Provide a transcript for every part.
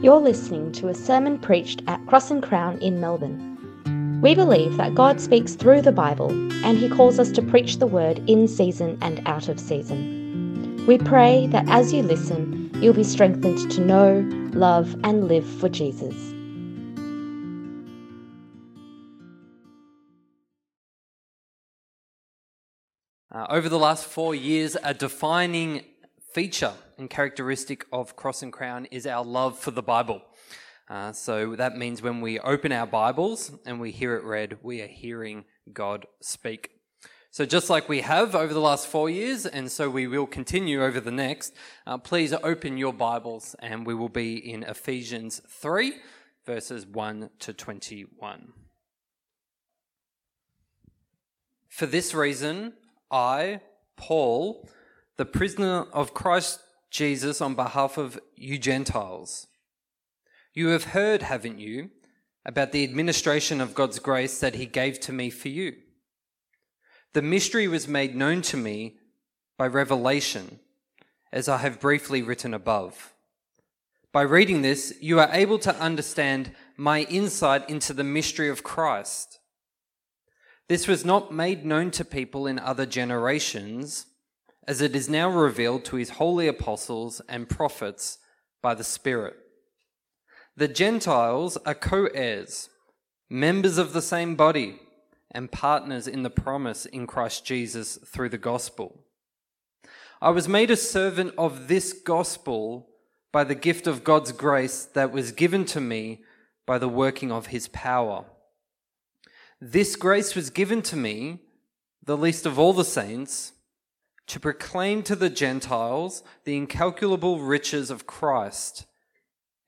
You're listening to a sermon preached at Cross and Crown in Melbourne. We believe that God speaks through the Bible and He calls us to preach the word in season and out of season. We pray that as you listen, you'll be strengthened to know, love and live for Jesus. Over the last 4 years, a defining feature and characteristic of Cross and Crown is our love for the Bible. So that means when we open our Bibles and we hear it read, we are hearing God speak. So just like we have over the last 4 years, and so we will continue over the next, please open your Bibles and we will be in Ephesians 3, verses 1 to 21. For this reason, I, Paul, the prisoner of Christ Jesus on behalf of you Gentiles. You have heard, haven't you, about the administration of God's grace that He gave to me for you. The mystery was made known to me by revelation, as I have briefly written above. By reading this, you are able to understand my insight into the mystery of Christ. This was not made known to people in other generations, as it is now revealed to His holy apostles and prophets by the Spirit. The Gentiles are co-heirs, members of the same body, and partners in the promise in Christ Jesus through the gospel. I was made a servant of this gospel by the gift of God's grace that was given to me by the working of His power. This grace was given to me, the least of all the saints, to proclaim to the Gentiles the incalculable riches of Christ,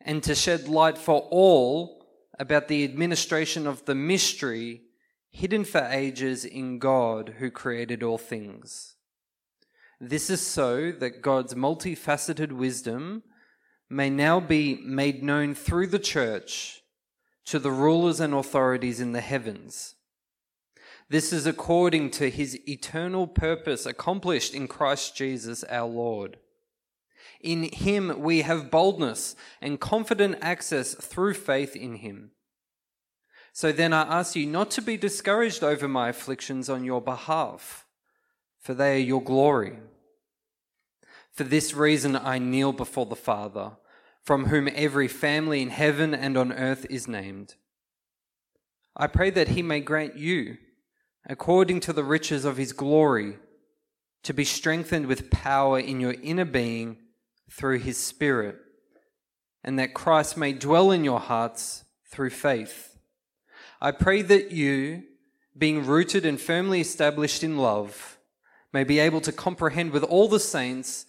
and to shed light for all about the administration of the mystery hidden for ages in God who created all things. This is so that God's multifaceted wisdom may now be made known through the church to the rulers and authorities in the heavens. This is according to His eternal purpose accomplished in Christ Jesus our Lord. In Him we have boldness and confident access through faith in Him. So then I ask you not to be discouraged over my afflictions on your behalf, for they are your glory. For this reason I kneel before the Father, from whom every family in heaven and on earth is named. I pray that He may grant you, according to the riches of His glory, to be strengthened with power in your inner being through His Spirit, and that Christ may dwell in your hearts through faith. I pray that you, being rooted and firmly established in love, may be able to comprehend with all the saints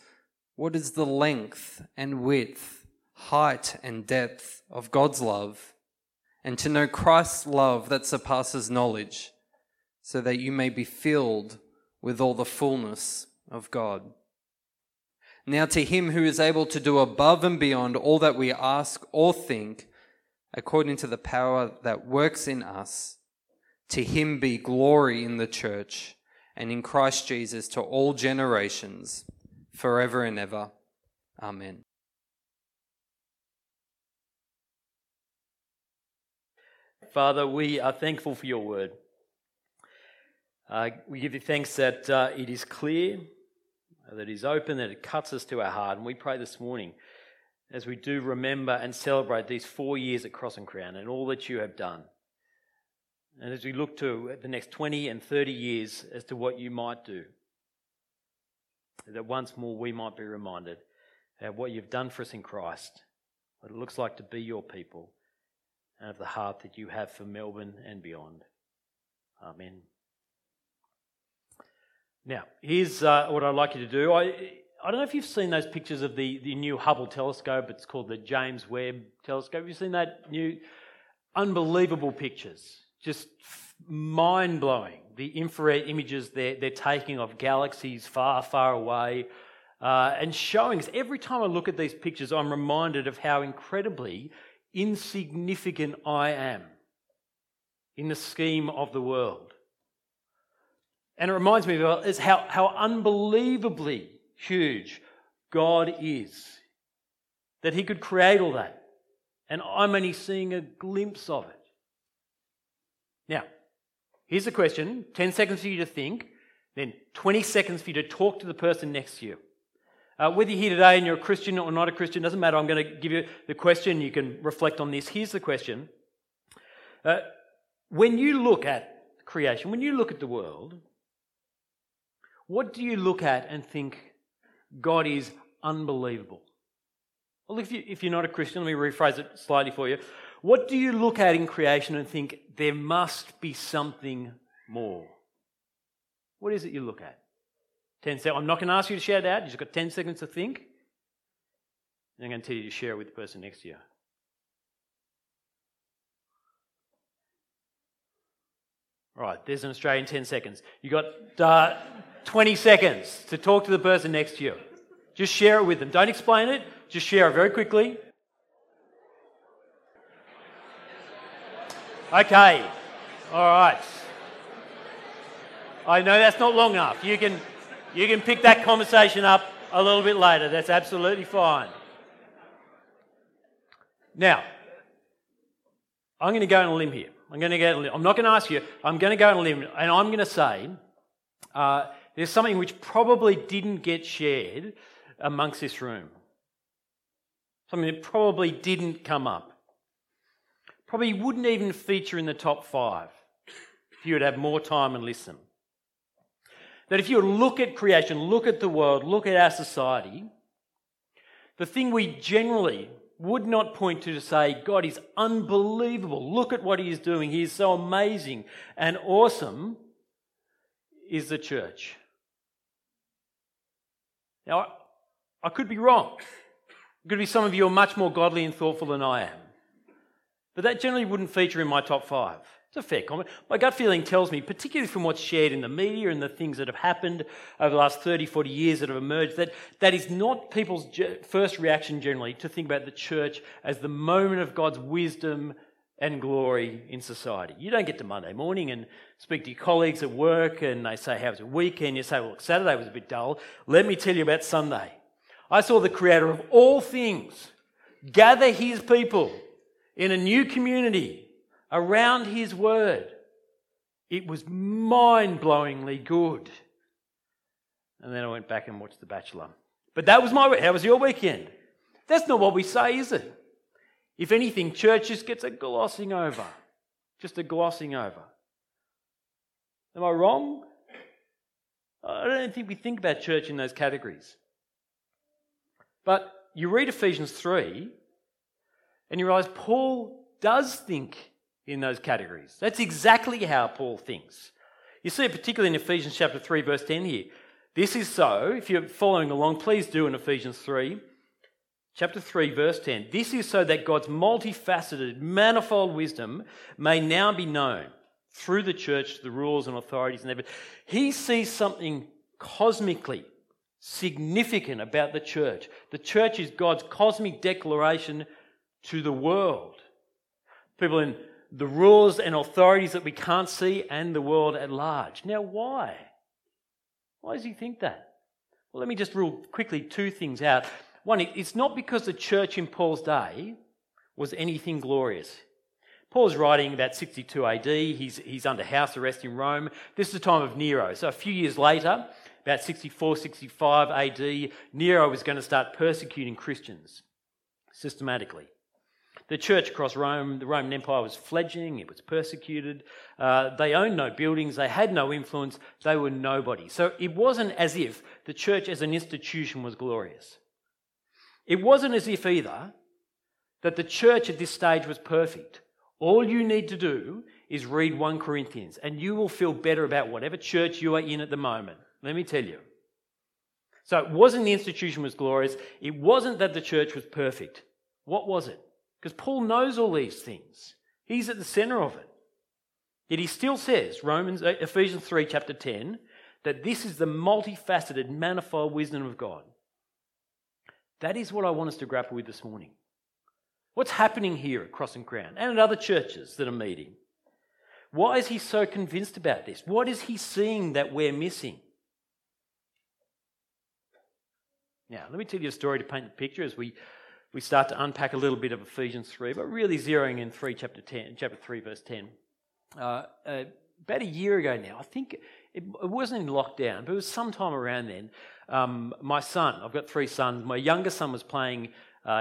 what is the length and width, height and depth of God's love, and to know Christ's love that surpasses knowledge, so that you may be filled with all the fullness of God. Now to Him who is able to do above and beyond all that we ask or think, according to the power that works in us, to Him be glory in the church and in Christ Jesus to all generations, forever and ever. Amen. Father, we are thankful for your word. We give you thanks that it is clear, that it is open, that it cuts us to our heart. And we pray this morning, as we do remember and celebrate these 4 years at Cross and Crown and all that you have done, and as we look to the next 20 and 30 years as to what you might do, that once more we might be reminded of what you've done for us in Christ, what it looks like to be your people, and of the heart that you have for Melbourne and beyond. Amen. Now, here's what I'd like you to do. I don't know if you've seen those pictures of the new Hubble telescope. It's called the James Webb Telescope. Have you seen that new? Unbelievable pictures. Just mind-blowing. The infrared images they're taking of galaxies far, far away and showing us. Every time I look at these pictures, I'm reminded of how incredibly insignificant I am in the scheme of the world. And it reminds me of how unbelievably huge God is, that He could create all that, and I'm only seeing a glimpse of it. Now, here's the question, 10 seconds for you to think, then 20 seconds for you to talk to the person next to you. Whether you're here today and you're a Christian or not a Christian, doesn't matter. I'm going to give you the question. You can reflect on this. Here's the question. When you look at creation, when you look at the world, what do you look at and think God is unbelievable? Well, if you're not a Christian, let me rephrase it slightly for you. What do you look at in creation and think there must be something more? What is it you look at? 10 seconds. I'm not going to ask you to shout out. You've just got 10 seconds to think. And I'm going to tell you to share it with the person next to you. All right, there's an Australian 10 seconds. You've got 20 seconds to talk to the person next to you. Just share it with them. Don't explain it. Just share it very quickly. Okay. All right. I know that's not long enough. You can pick that conversation up a little bit later. That's absolutely fine. Now, I'm going to go on a limb here. I'm not going to ask you. I'm going to go on a limb, and I'm going to say there's something which probably didn't get shared amongst this room. Something that probably didn't come up. Probably wouldn't even feature in the top 5 if you would have more time and listen. That if you look at creation, look at the world, look at our society, the thing we generally would not point to say, God is unbelievable, look at what he is doing, he is so amazing and awesome, is the church. Now, I could be wrong. It could be some of you are much more godly and thoughtful than I am. But that generally wouldn't feature in my top 5. It's a fair comment. My gut feeling tells me, particularly from what's shared in the media and the things that have happened over the last 30, 40 years that have emerged, that is not people's first reaction generally to think about the church as the moment of God's wisdom and glory in society. You don't get to Monday morning and speak to your colleagues at work and they say, how was your weekend? You say, well, look, Saturday was a bit dull. Let me tell you about Sunday. I saw the Creator of all things gather his people in a new community around his word. It was mind-blowingly good. And then I went back and watched The Bachelor. But that was my week. How was your weekend? That's not what we say, is it? If anything, church just gets a glossing over. Just a glossing over. Am I wrong? I don't think we think about church in those categories. But you read Ephesians 3 and you realise Paul does think in those categories. That's exactly how Paul thinks. You see it particularly in Ephesians chapter 3 verse 10 here. This is so, if you're following along, please do in Ephesians 3, chapter 3 verse 10. This is so that God's multifaceted, manifold wisdom may now be known through the church to the rulers and authorities and everything. He sees something cosmically significant about the church. The church is God's cosmic declaration to the world. People in the rules and authorities that we can't see and the world at large. Now, why? Why does he think that? Well, let me just rule quickly 2 things out. One, it's not because the church in Paul's day was anything glorious. Paul's writing about 62 AD. He's under house arrest in Rome. This is the time of Nero. So a few years later, about 64, 65 AD, Nero was going to start persecuting Christians systematically. The church across Rome, the Roman Empire was fledgling, it was persecuted. They owned no buildings, they had no influence, they were nobody. So it wasn't as if the church as an institution was glorious. It wasn't as if either that the church at this stage was perfect. All you need to do is read 1 Corinthians and you will feel better about whatever church you are in at the moment. Let me tell you. So it wasn't the institution was glorious, it wasn't that the church was perfect. What was it? Because Paul knows all these things. He's at the centre of it. Yet he still says, Ephesians 3, chapter 10, that this is the multifaceted, manifold wisdom of God. That is what I want us to grapple with this morning. What's happening here at Cross and Crown and at other churches that are meeting? Why is he so convinced about this? What is he seeing that we're missing? Now, let me tell you a story to paint the picture as we we start to unpack a little bit of Ephesians 3, but really zeroing in chapter 3, verse 10. About a year ago now, I think it wasn't in lockdown, but it was sometime around then, my son, I've got three sons, my younger son was playing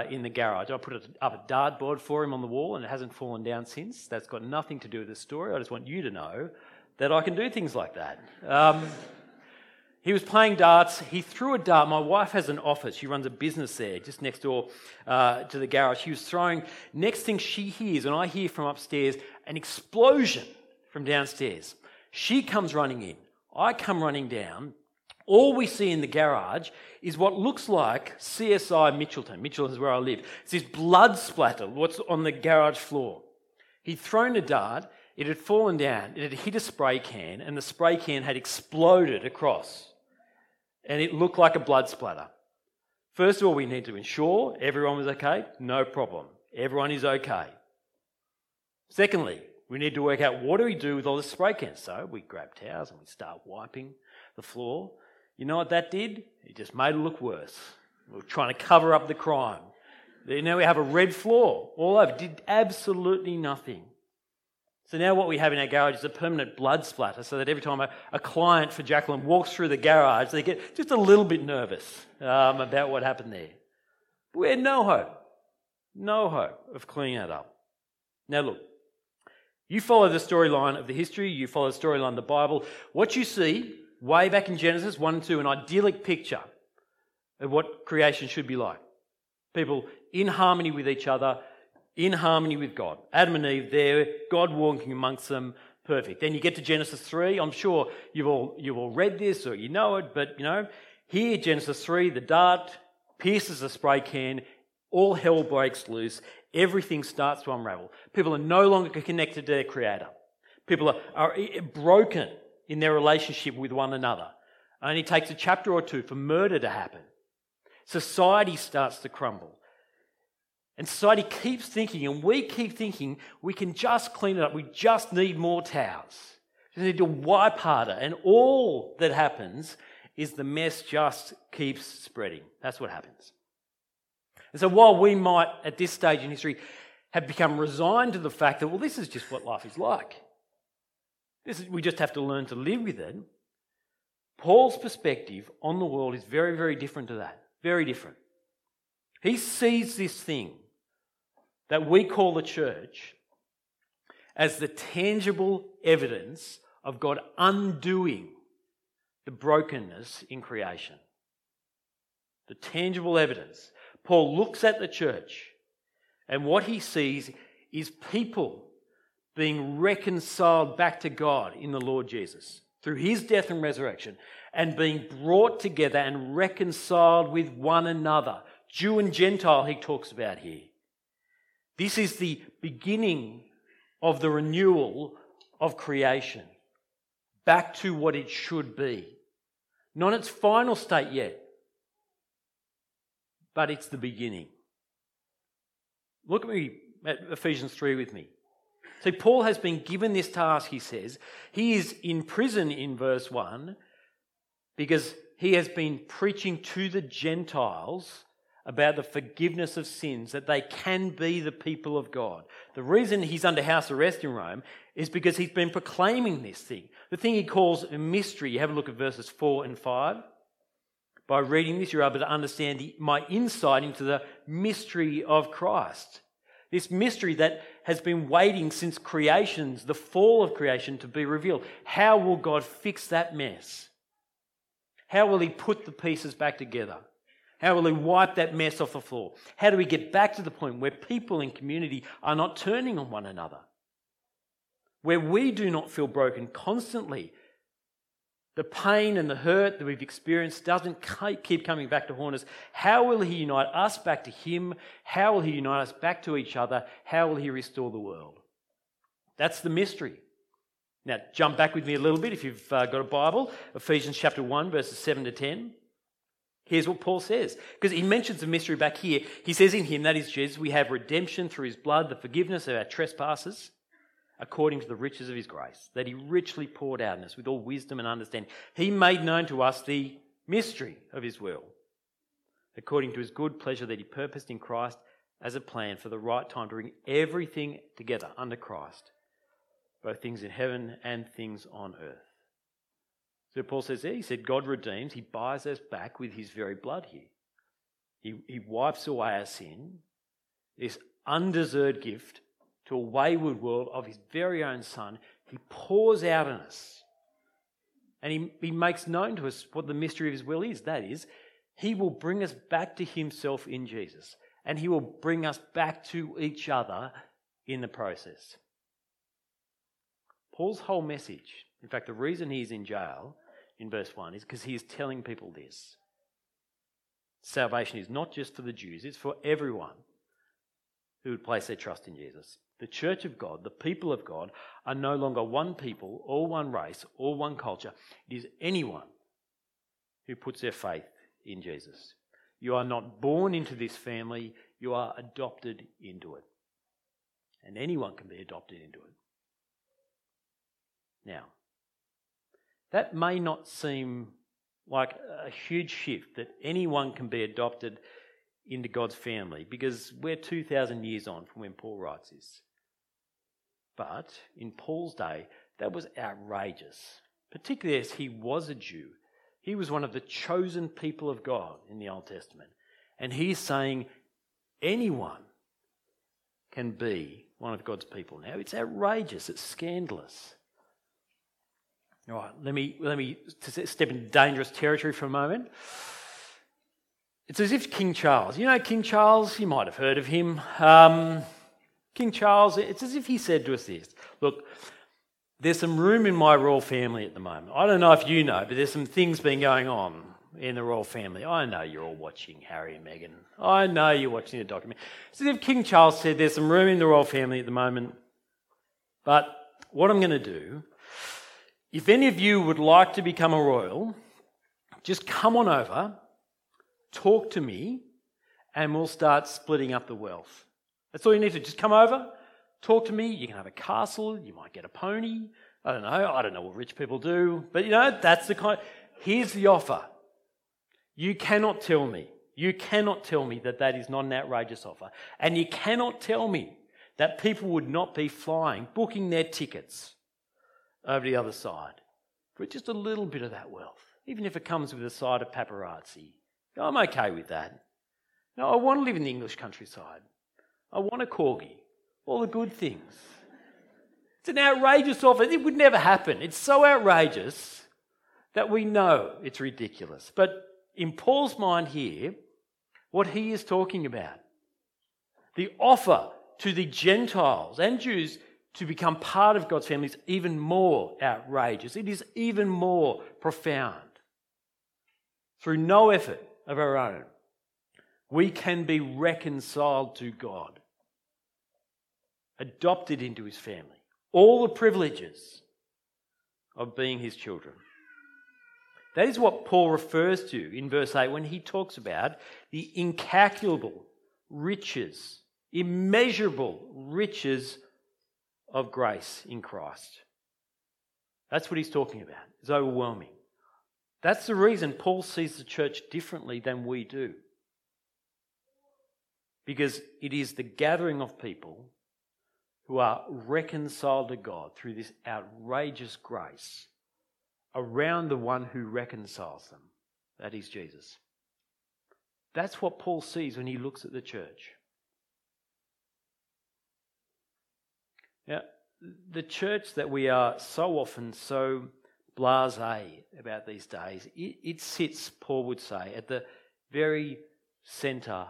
in the garage. I put up a dartboard for him on the wall, and it hasn't fallen down since. That's got nothing to do with this story. I just want you to know that I can do things like that. He was playing darts. He threw a dart. My wife has an office. She runs a business there, just next door to the garage. He was throwing. Next thing she hears, and I hear from upstairs, an explosion from downstairs. She comes running in. I come running down. All we see in the garage is what looks like CSI Mitchelton. Mitchelton is where I live. It's this blood splatter, what's on the garage floor. He'd thrown a dart. It had fallen down. It had hit a spray can, and the spray can had exploded across. And it looked like a blood splatter. First of all, we need to ensure everyone was okay. No problem. Everyone is okay. Secondly, we need to work out what do we do with all the spray cans. So we grab towels and we start wiping the floor. You know what that did? It just made it look worse. We were trying to cover up the crime. Now we have a red floor all over. Did absolutely nothing. So now what we have in our garage is a permanent blood splatter, so that every time a client for Jacqueline walks through the garage, they get just a little bit nervous about what happened there. But we had no hope of cleaning that up. Now look, you follow the storyline of the history, you follow the storyline of the Bible. What you see way back in Genesis 1 and 2, an idyllic picture of what creation should be like. People in harmony with each other, in harmony with God. Adam and Eve there, God walking amongst them, perfect. Then you get to Genesis 3. I'm sure you've all read this or you know it, but you know, here Genesis 3, the dart pierces a spray can, all hell breaks loose, everything starts to unravel. People are no longer connected to their Creator. People are broken in their relationship with one another. It only takes a chapter or two for murder to happen. Society starts to crumble. And society keeps thinking, and we keep thinking, we can just clean it up. We just need more towels. We need to wipe harder. And all that happens is the mess just keeps spreading. That's what happens. And so while we might, at this stage in history, have become resigned to the fact that, well, this is just what life is like. We just have to learn to live with it. Paul's perspective on the world is very, very different to that. Very different. He sees this thing that we call the church as the tangible evidence of God undoing the brokenness in creation. The tangible evidence. Paul looks at the church, and what he sees is people being reconciled back to God in the Lord Jesus through his death and resurrection, and being brought together and reconciled with one another. Jew and Gentile he talks about here. This is the beginning of the renewal of creation, back to what it should be. Not its final state yet, but it's the beginning. Look at Ephesians 3 with me. See, Paul has been given this task, he says. He is in prison in verse 1 because he has been preaching to the Gentiles about the forgiveness of sins, that they can be the people of God. The reason he's under house arrest in Rome is because he's been proclaiming this thing, the thing he calls a mystery. You have a look at verses 4 and 5. By reading this, you're able to understand my insight into the mystery of Christ, this mystery that has been waiting since creation's, the fall of creation, to be revealed. How will God fix that mess? How will he put the pieces back together? How will he wipe that mess off the floor? How do we get back to the point where people in community are not turning on one another? Where we do not feel broken constantly? The pain and the hurt that we've experienced doesn't keep coming back to haunt us. How will he unite us back to him? How will he unite us back to each other? How will he restore the world? That's the mystery. Now, jump back with me a little bit if you've got a Bible. Ephesians chapter 1, verses 7 to 10. Here's what Paul says, because he mentions the mystery back here. He says, in him, that is Jesus, we have redemption through his blood, the forgiveness of our trespasses, according to the riches of his grace, that he richly poured out in us with all wisdom and understanding. He made known to us the mystery of his will, according to his good pleasure that he purposed in Christ as a plan for the right time to bring everything together under Christ, both things in heaven and things on earth. So Paul says there, he said, God redeems, he buys us back with his very blood here. He wipes away our sin, this undeserved gift to a wayward world of his very own Son. He pours out on us. And he makes known to us what the mystery of his will is. That is, he will bring us back to himself in Jesus. And he will bring us back to each other in the process. Paul's whole message, in fact, the reason he's in jail in verse 1 is because he is telling people this. Salvation is not just for the Jews, it's for everyone who would place their trust in Jesus. The church of God, the people of God, are no longer one people, all one race, all one culture. It is anyone who puts their faith in Jesus. You are not born into this family, you are adopted into it. And anyone can be adopted into it. Now, that may not seem like a huge shift, that anyone can be adopted into God's family, because we're 2,000 years on from when Paul writes this. But in Paul's day, that was outrageous, particularly as he was a Jew. He was one of the chosen people of God in the Old Testament. And he's saying anyone can be one of God's people. Now, it's outrageous, it's scandalous. All right, let me step into dangerous territory for a moment. It's as if King Charles, you know King Charles, you might have heard of him. King Charles, it's as if he said to us this, look, there's some room in my royal family at the moment. I don't know if you know, but there's some things been going on in the royal family. I know you're all watching Harry and Meghan. I know you're watching the documentary. It's as if King Charles said there's some room in the royal family at the moment, but what I'm going to do, if any of you would like to become a royal, just come on over, talk to me, and we'll start splitting up the wealth. That's all you need to do. Just come over, talk to me. You can have a castle. You might get a pony. I don't know what rich people do. But, you know, that's the kind. Here's the offer. You cannot tell me that is not an outrageous offer. And you cannot tell me that people would not be flying, booking their tickets over the other side for just a little bit of that wealth, even if it comes with a side of paparazzi. I'm okay with that. No, I want to live in the English countryside. I want a corgi. All the good things. It's an outrageous offer. It would never happen. It's so outrageous that we know it's ridiculous. But in Paul's mind here, what he is talking about, the offer to the Gentiles and Jews to become part of God's family is even more outrageous. It is even more profound. Through no effort of our own, we can be reconciled to God, adopted into his family, all the privileges of being his children. That is what Paul refers to in verse 8 when he talks about the incalculable riches, immeasurable riches of grace in Christ. That's what he's talking about. It's overwhelming. That's the reason Paul sees the church differently than we do. Because it is the gathering of people who are reconciled to God through this outrageous grace around the one who reconciles them. That is Jesus. That's what Paul sees when he looks at the church. Now, the church that we are so often so blasé about these days, it sits, Paul would say, at the very centre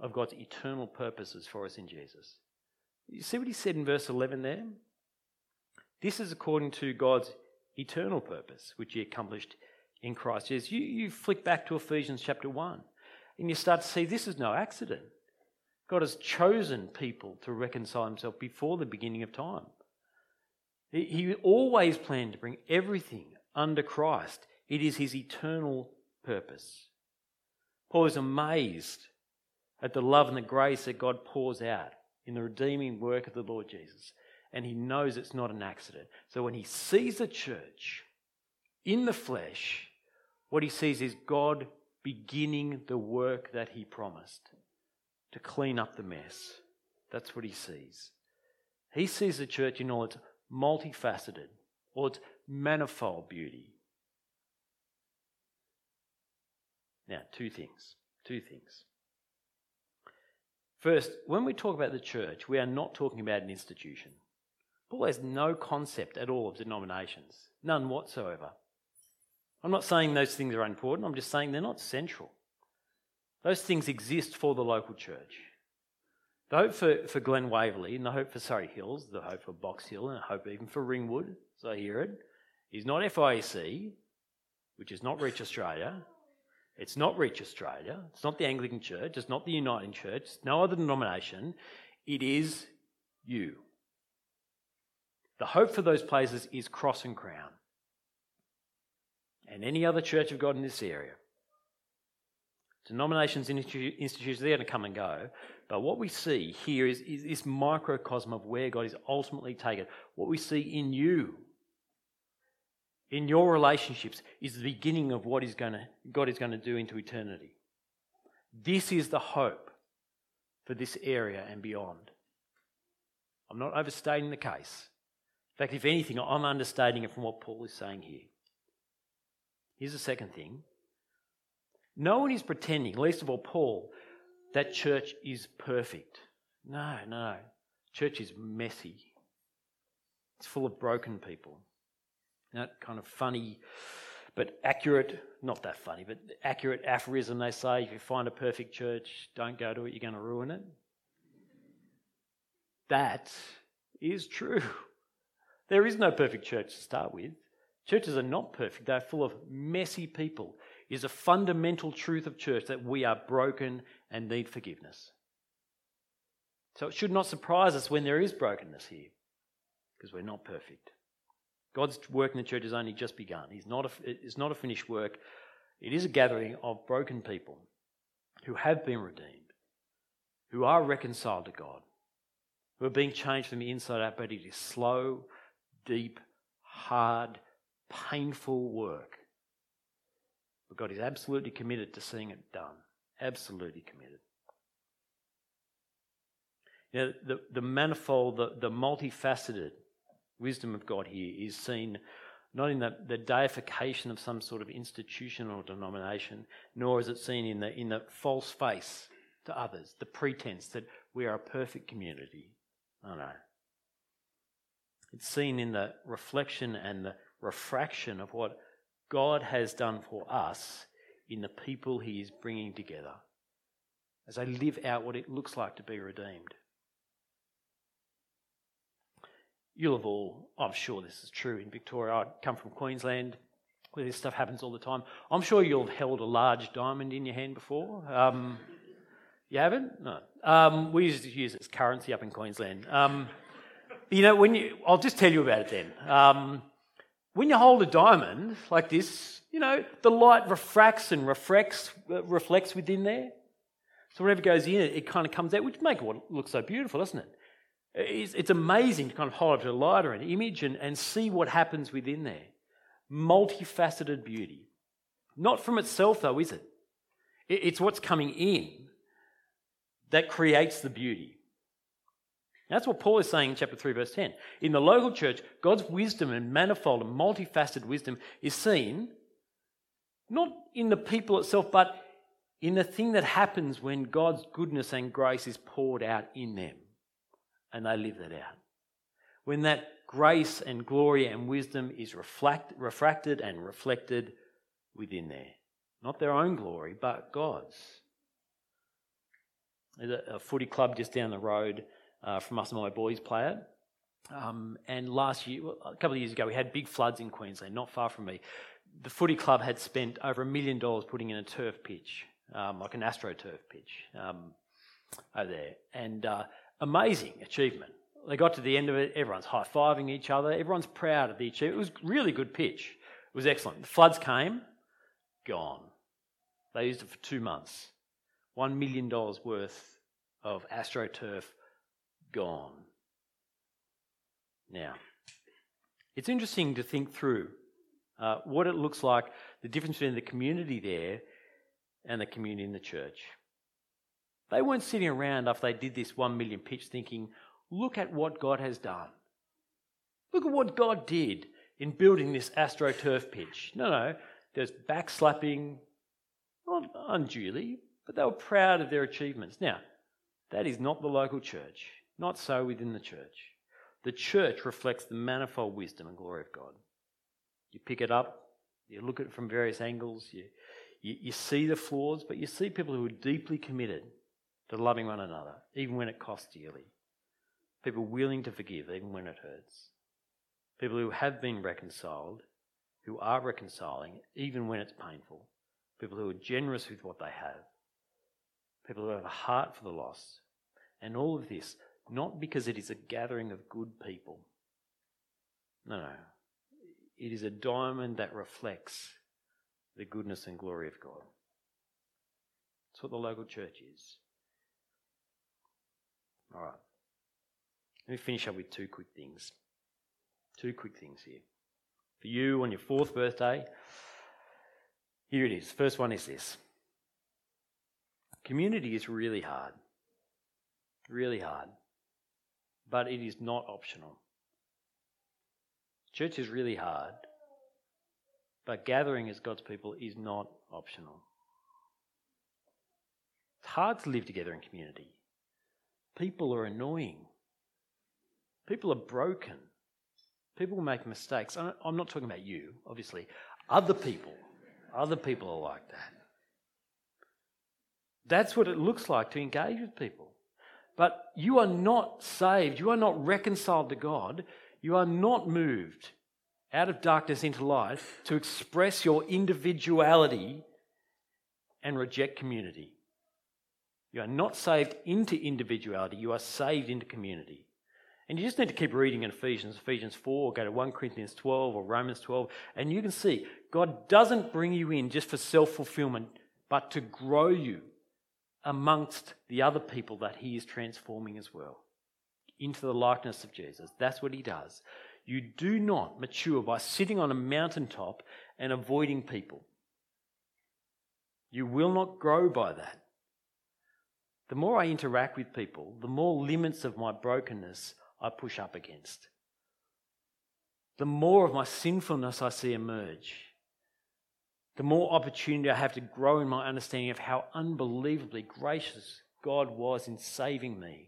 of God's eternal purposes for us in Jesus. You see what he said in verse 11 there? This is according to God's eternal purpose, which he accomplished in Christ Jesus. You flick back to Ephesians chapter 1 and you start to see this is no accident. God has chosen people to reconcile himself before the beginning of time. He always planned to bring everything under Christ. It is his eternal purpose. Paul is amazed at the love and the grace that God pours out in the redeeming work of the Lord Jesus. And he knows it's not an accident. So when he sees the church in the flesh, what he sees is God beginning the work that he promised to clean up the mess. That's what he sees. He sees the church in all its multifaceted or its manifold beauty. Now, two things. First, when we talk about the church, we are not talking about an institution. Paul has no concept at all of denominations, none whatsoever. I'm not saying those things are unimportant, I'm just saying they're not central. Those things exist for the local church. The hope for Glen Waverley, and the hope for Surrey Hills, the hope for Box Hill, and the hope even for Ringwood, as I hear it, is not FIEC, which is not Reach Australia. It's not Reach Australia. It's not the Anglican Church. It's not the Uniting Church. It's no other denomination. It is you. The hope for those places is Cross and Crown, and any other church of God in this area. Denominations and institutions, they're going to come and go. But what we see here is this microcosm of where God is ultimately taken. What we see in you, in your relationships, is the beginning of what God is going to do into eternity. This is the hope for this area and beyond. I'm not overstating the case. In fact, if anything, I'm understating it from what Paul is saying here. Here's the second thing. No one is pretending, least of all Paul, that church is perfect. No. Church is messy. It's full of broken people. That kind of funny but accurate, not that funny, but accurate aphorism they say, if you find a perfect church, don't go to it, you're going to ruin it. That is true. There is no perfect church to start with. Churches are not perfect. They're full of messy people. It is a fundamental truth of church that we are broken and need forgiveness. So it should not surprise us when there is brokenness here, because we're not perfect. God's work in the church has only just begun. It's not a finished work. It is a gathering of broken people who have been redeemed, who are reconciled to God, who are being changed from the inside out, but it is slow, deep, hard, painful work. But God is absolutely committed to seeing it done. Absolutely committed. You know, the manifold, the multifaceted wisdom of God here is seen not in the deification of some sort of institution or denomination, nor is it seen in the false face to others, the pretense that we are a perfect community. No. It's seen in the reflection and the refraction of what God has done for us in the people he is bringing together as they live out what it looks like to be redeemed. You'll have all, I'm sure this is true in Victoria, I come from Queensland where this stuff happens all the time. I'm sure you'll have held a large diamond in your hand before. You haven't? No. We used to use it as currency up in Queensland. I'll just tell you about it then. When you hold a diamond like this, the light refracts and reflects within there. So whatever goes in, it kind of comes out, which makes it look so beautiful, doesn't it? It's amazing to kind of hold up to a light or an image and see what happens within there. Multifaceted beauty. Not from itself, though, is it? It's what's coming in that creates the beauty. That's what Paul is saying in chapter 3, verse 10. In the local church, God's wisdom and manifold and multifaceted wisdom is seen not in the people itself, but in the thing that happens when God's goodness and grace is poured out in them and they live that out. When that grace and glory and wisdom is refracted and reflected within there. Not their own glory, but God's. There's a footy club just down the road from us and my boys play it. And a couple of years ago, we had big floods in Queensland, not far from me. The footy club had spent over $1 million putting in a turf pitch, like an AstroTurf pitch over there. And amazing achievement. They got to the end of it, everyone's high-fiving each other, everyone's proud of the achievement. It was a really good pitch. It was excellent. The floods came, gone. They used it for 2 months. $1 million worth of AstroTurf gone. Now, it's interesting to think through what it looks like, the difference between the community there and the community in the church. They weren't sitting around after they did this 1 million pitch thinking, look at what God has done. Look at what God did in building this AstroTurf pitch. No, there's backslapping, not unduly, but they were proud of their achievements. Now, that is not the local church, not so within the church. The church reflects the manifold wisdom and glory of God. You pick it up, you look at it from various angles, you see the flaws, but you see people who are deeply committed to loving one another, even when it costs dearly. People willing to forgive, even when it hurts. People who have been reconciled, who are reconciling, even when it's painful. People who are generous with what they have. People who have a heart for the lost. And all of this, not because it is a gathering of good people. No. It is a diamond that reflects the goodness and glory of God. That's what the local church is. All right. Let me finish up with two quick things. Two quick things here. For you on your 4th birthday, here it is. First one is this. Community is really hard. Really hard. But it is not optional. Church is really hard. But gathering as God's people is not optional. It's hard to live together in community. People are annoying. People are broken. People make mistakes. I'm not talking about you, obviously. Other people are like that. That's what it looks like to engage with people. But you are not saved. You are not reconciled to God. You are not moved out of darkness into light to express your individuality and reject community. You are not saved into individuality. You are saved into community. And you just need to keep reading in Ephesians 4, or go to 1 Corinthians 12 or Romans 12, and you can see God doesn't bring you in just for self-fulfillment, but to grow you amongst the other people that he is transforming as well into the likeness of Jesus. That's what he does. You do not mature by sitting on a mountaintop and avoiding people. You will not grow by that. The more I interact with people, the more limits of my brokenness I push up against. The more of my sinfulness I see emerge, the more opportunity I have to grow in my understanding of how unbelievably gracious God was in saving me.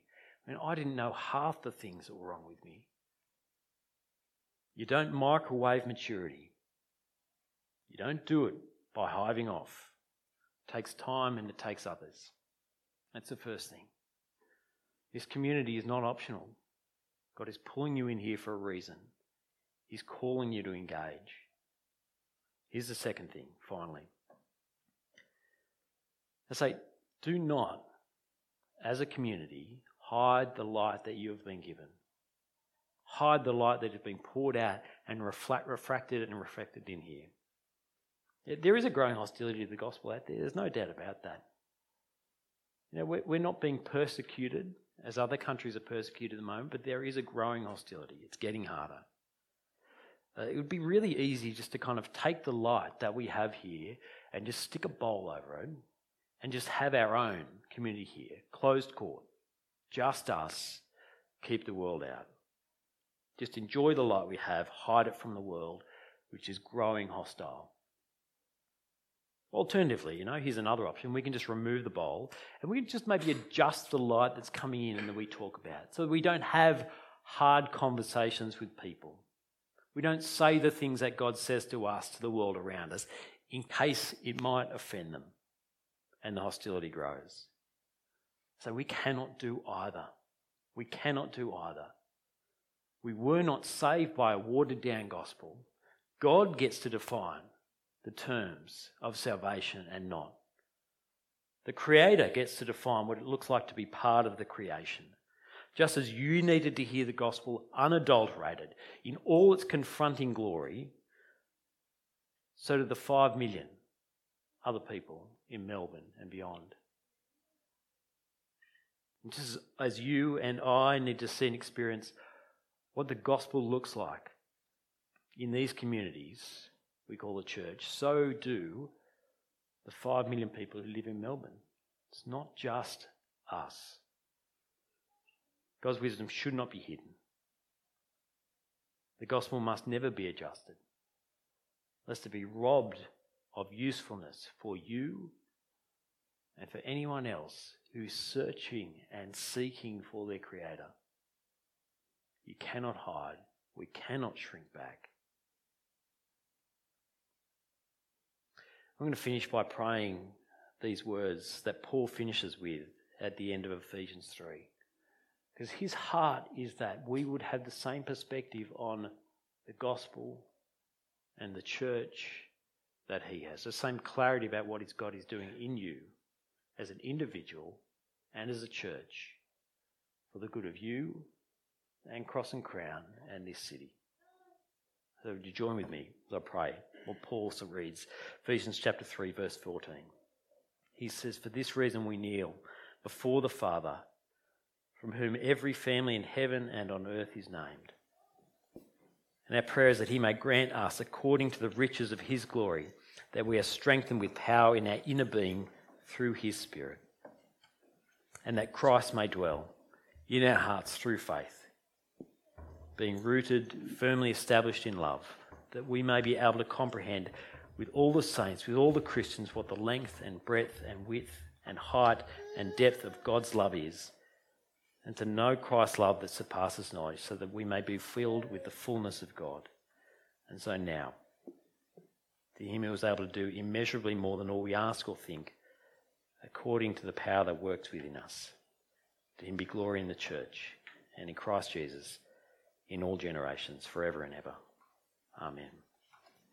I didn't know half the things that were wrong with me. You don't microwave maturity. You don't do it by hiving off. It takes time and it takes others. That's the first thing. This community is not optional. God is pulling you in here for a reason. He's calling you to engage. Here's the second thing, finally. I say, do not, as a community, hide the light that you have been given. Hide the light that has been poured out and refracted in here. There is a growing hostility to the gospel out there. There's no doubt about that. We're not being persecuted as other countries are persecuted at the moment, but there is a growing hostility. It's getting harder. It would be really easy just to kind of take the light that we have here and just stick a bowl over it and just have our own community here, closed court, just us, keep the world out. Just enjoy the light we have, hide it from the world, which is growing hostile. Alternatively, here's another option. We can just remove the bowl and we can just maybe adjust the light that's coming in and that we talk about so that we don't have hard conversations with people. We don't say the things that God says to us, to the world around us, in case it might offend them and the hostility grows. So we cannot do either. We were not saved by a watered-down gospel. God gets to define the terms of salvation and not. The Creator gets to define what it looks like to be part of the creation. Just as you needed to hear the gospel unadulterated in all its confronting glory, so did the 5 million other people in Melbourne and beyond. And just as you and I need to see and experience what the gospel looks like in these communities we call the church, so do the 5 million people who live in Melbourne. It's not just us. God's wisdom should not be hidden. The gospel must never be adjusted, lest it be robbed of usefulness for you and for anyone else who's searching and seeking for their Creator. You cannot hide. We cannot shrink back. I'm going to finish by praying these words that Paul finishes with at the end of Ephesians 3. Because his heart is that we would have the same perspective on the gospel and the church that he has. The same clarity about what God is doing in you as an individual and as a church for the good of you and Cross and Crown and this city. So would you join with me as I pray? Well, Paul reads Ephesians chapter 3 verse 14. He says, "For this reason we kneel before the Father, from whom every family in heaven and on earth is named. And our prayer is that he may grant us, according to the riches of his glory, that we are strengthened with power in our inner being through his Spirit, and that Christ may dwell in our hearts through faith, being rooted, firmly established in love, that we may be able to comprehend with all the saints, with all the Christians, what the length and breadth and width and height and depth of God's love is, and to know Christ's love that surpasses knowledge, so that we may be filled with the fullness of God. And so now, to him who is able to do immeasurably more than all we ask or think, according to the power that works within us, to him be glory in the church and in Christ Jesus in all generations, forever and ever. Amen."